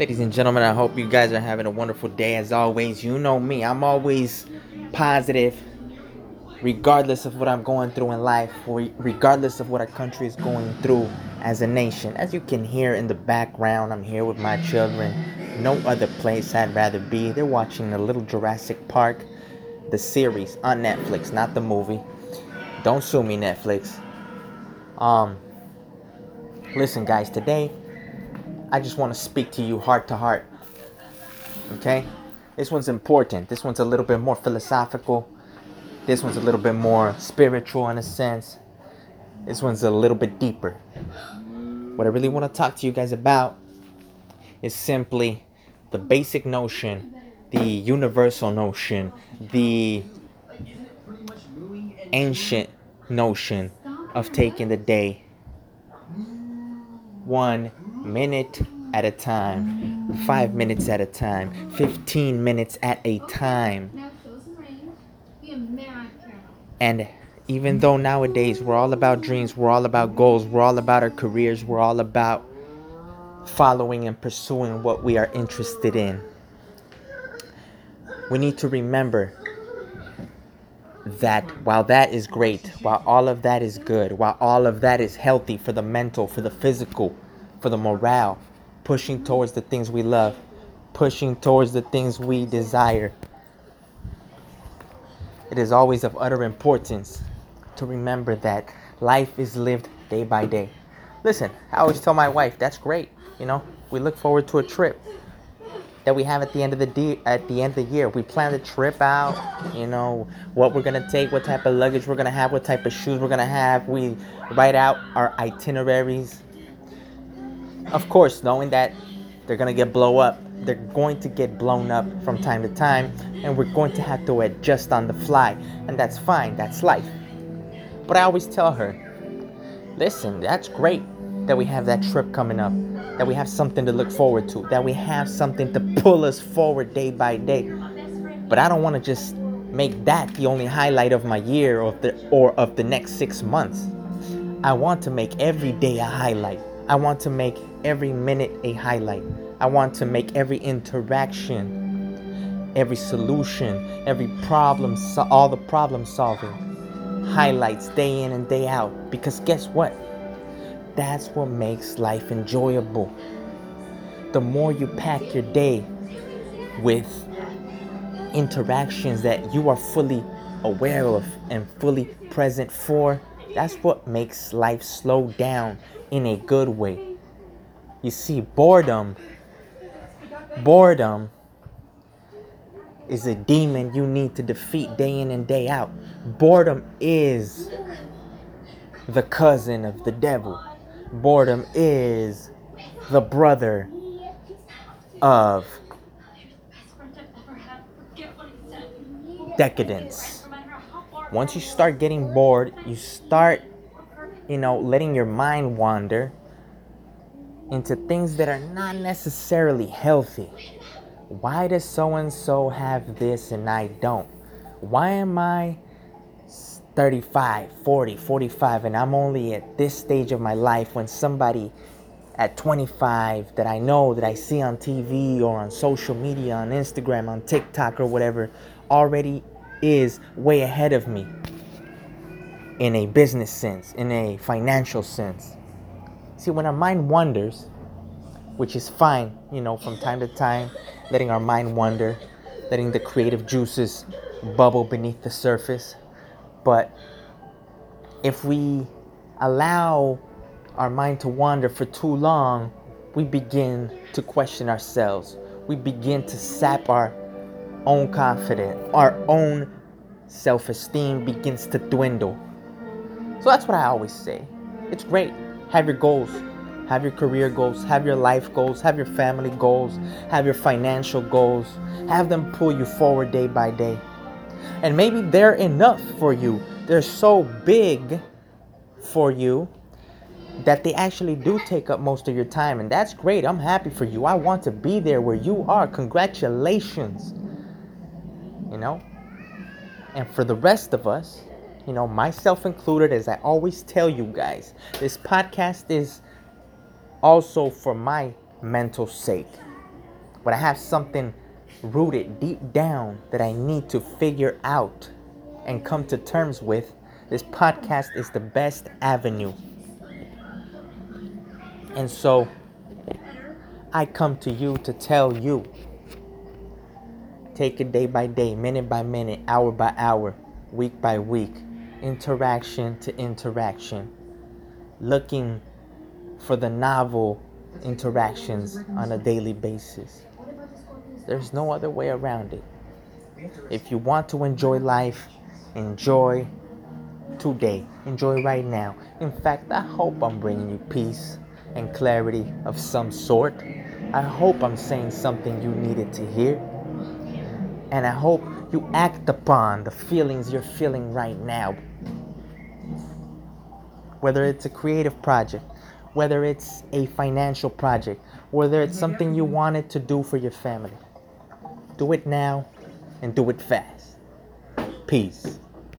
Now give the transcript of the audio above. Ladies and gentlemen, I hope you guys are having a wonderful day. As always, you know me, I'm always positive regardless of what I'm going through in life, or regardless of what our country is going through as a nation. As you can hear in the background, I'm here with my children. No other place I'd rather be. They're watching the little Jurassic Park, the series on Netflix, not the movie. Don't sue me, Netflix. Listen, guys, today I just want to speak to you heart to heart, okay? This one's important. This one's a little bit more philosophical. This one's a little bit more spiritual in a sense. This one's a little bit deeper. What I really want to talk to you guys about is simply the basic notion, the universal notion, the ancient notion of taking the day 1 minute at a time, 5 minutes at a time, 15 minutes at a time. And even though nowadays we're all about dreams, we're all about goals, we're all about our careers, we're all about following and pursuing what we are interested in, we need to remember that while that is great, while all of that is good, while all of that is healthy for the mental, for the physical, for the morale, pushing towards the things we love, pushing towards the things we desire, it is always of utter importance to remember that life is lived day by day. Listen, I always tell my wife, that's great. You know, we look forward to a trip that we have at the end of the year. We plan the trip out, you know, what we're going to take, what type of luggage we're going to have, what type of shoes we're going to have. We write out our itineraries. Of course, knowing that they're going to get blown up from time to time, and we're going to have to adjust on the fly, and that's fine, that's life. But I always tell her, listen, that's great that we have that trip coming up, that we have something to look forward to, that we have something to pull us forward day by day. But I don't want to just make that the only highlight of my year or of the next 6 months. I want to make every day a highlight. I want to make every minute a highlight. I want to make every interaction, every solution, every problem, all the problem solving highlights day in and day out. Because guess what? That's what makes life enjoyable. The more you pack your day with interactions that you are fully aware of and fully present for, that's what makes life slow down in a good way. You see, boredom is a demon you need to defeat day in and day out. Boredom is the cousin of the devil. Boredom is the brother of decadence. Once you start getting bored, you start letting your mind wander into things that are not necessarily healthy. Why does so-and-so have this and I don't? Why am I 35, 40, 45, and I'm only at this stage of my life when somebody at 25 that I know, that I see on TV or on social media, on Instagram, on TikTok or whatever, already is way ahead of me? In a business sense, in a financial sense. See, when our mind wanders, which is fine, from time to time, letting our mind wander, letting the creative juices bubble beneath the surface. But if we allow our mind to wander for too long, we begin to question ourselves. We begin to sap our own confidence. Our own self-esteem begins to dwindle. So that's what I always say. It's great. Have your goals. Have your career goals. Have your life goals. Have your family goals. Have your financial goals. Have them pull you forward day by day. And maybe they're enough for you. They're so big for you that they actually do take up most of your time. And that's great. I'm happy for you. I want to be there where you are. Congratulations. And for the rest of us, myself included, as I always tell you guys, this podcast is also for my mental sake. but I have something rooted deep down that I need to figure out and come to terms with. This podcast is the best avenue. And so I come to you to tell you, take it day by day, minute by minute, hour by hour, week by week, interaction to interaction, looking for the novel interactions on a daily basis. There's no other way around it. If you want to enjoy life, enjoy today. Enjoy right now. In fact, I hope I'm bringing you peace and clarity of some sort. I hope I'm saying something you needed to hear. And I hope you act upon the feelings you're feeling right now. Whether it's a creative project, whether it's a financial project, whether it's something you wanted to do for your family. Do it now and do it fast. Peace.